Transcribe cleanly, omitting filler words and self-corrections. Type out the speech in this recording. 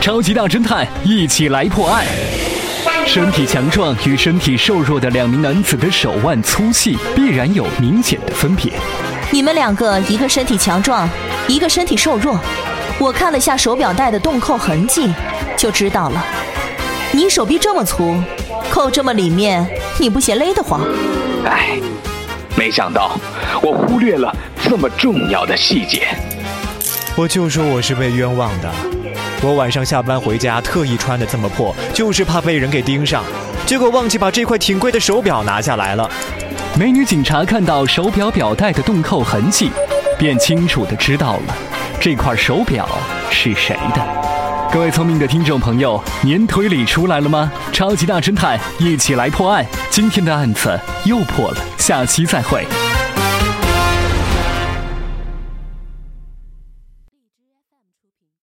超级大侦探一起来破案。身体强壮与身体瘦弱的两名男子的手腕粗细必然有明显的分别。你们两个，一个身体强壮，一个身体瘦弱。我看了下手表带的动扣痕迹，就知道了。你手臂这么粗，扣这么里面，你不嫌勒得慌？哎，没想到我忽略了这么重要的细节。我就说我是被冤枉的。我晚上下班回家特意穿的这么破，就是怕被人给盯上，结果忘记把这块挺贵的手表拿下来了。美女警察看到手表表带的动扣痕迹，便清楚地知道了这块手表是谁的。各位聪明的听众朋友，您推理出来了吗？超级大侦探一起来破案，今天的案子又破了，下期再会。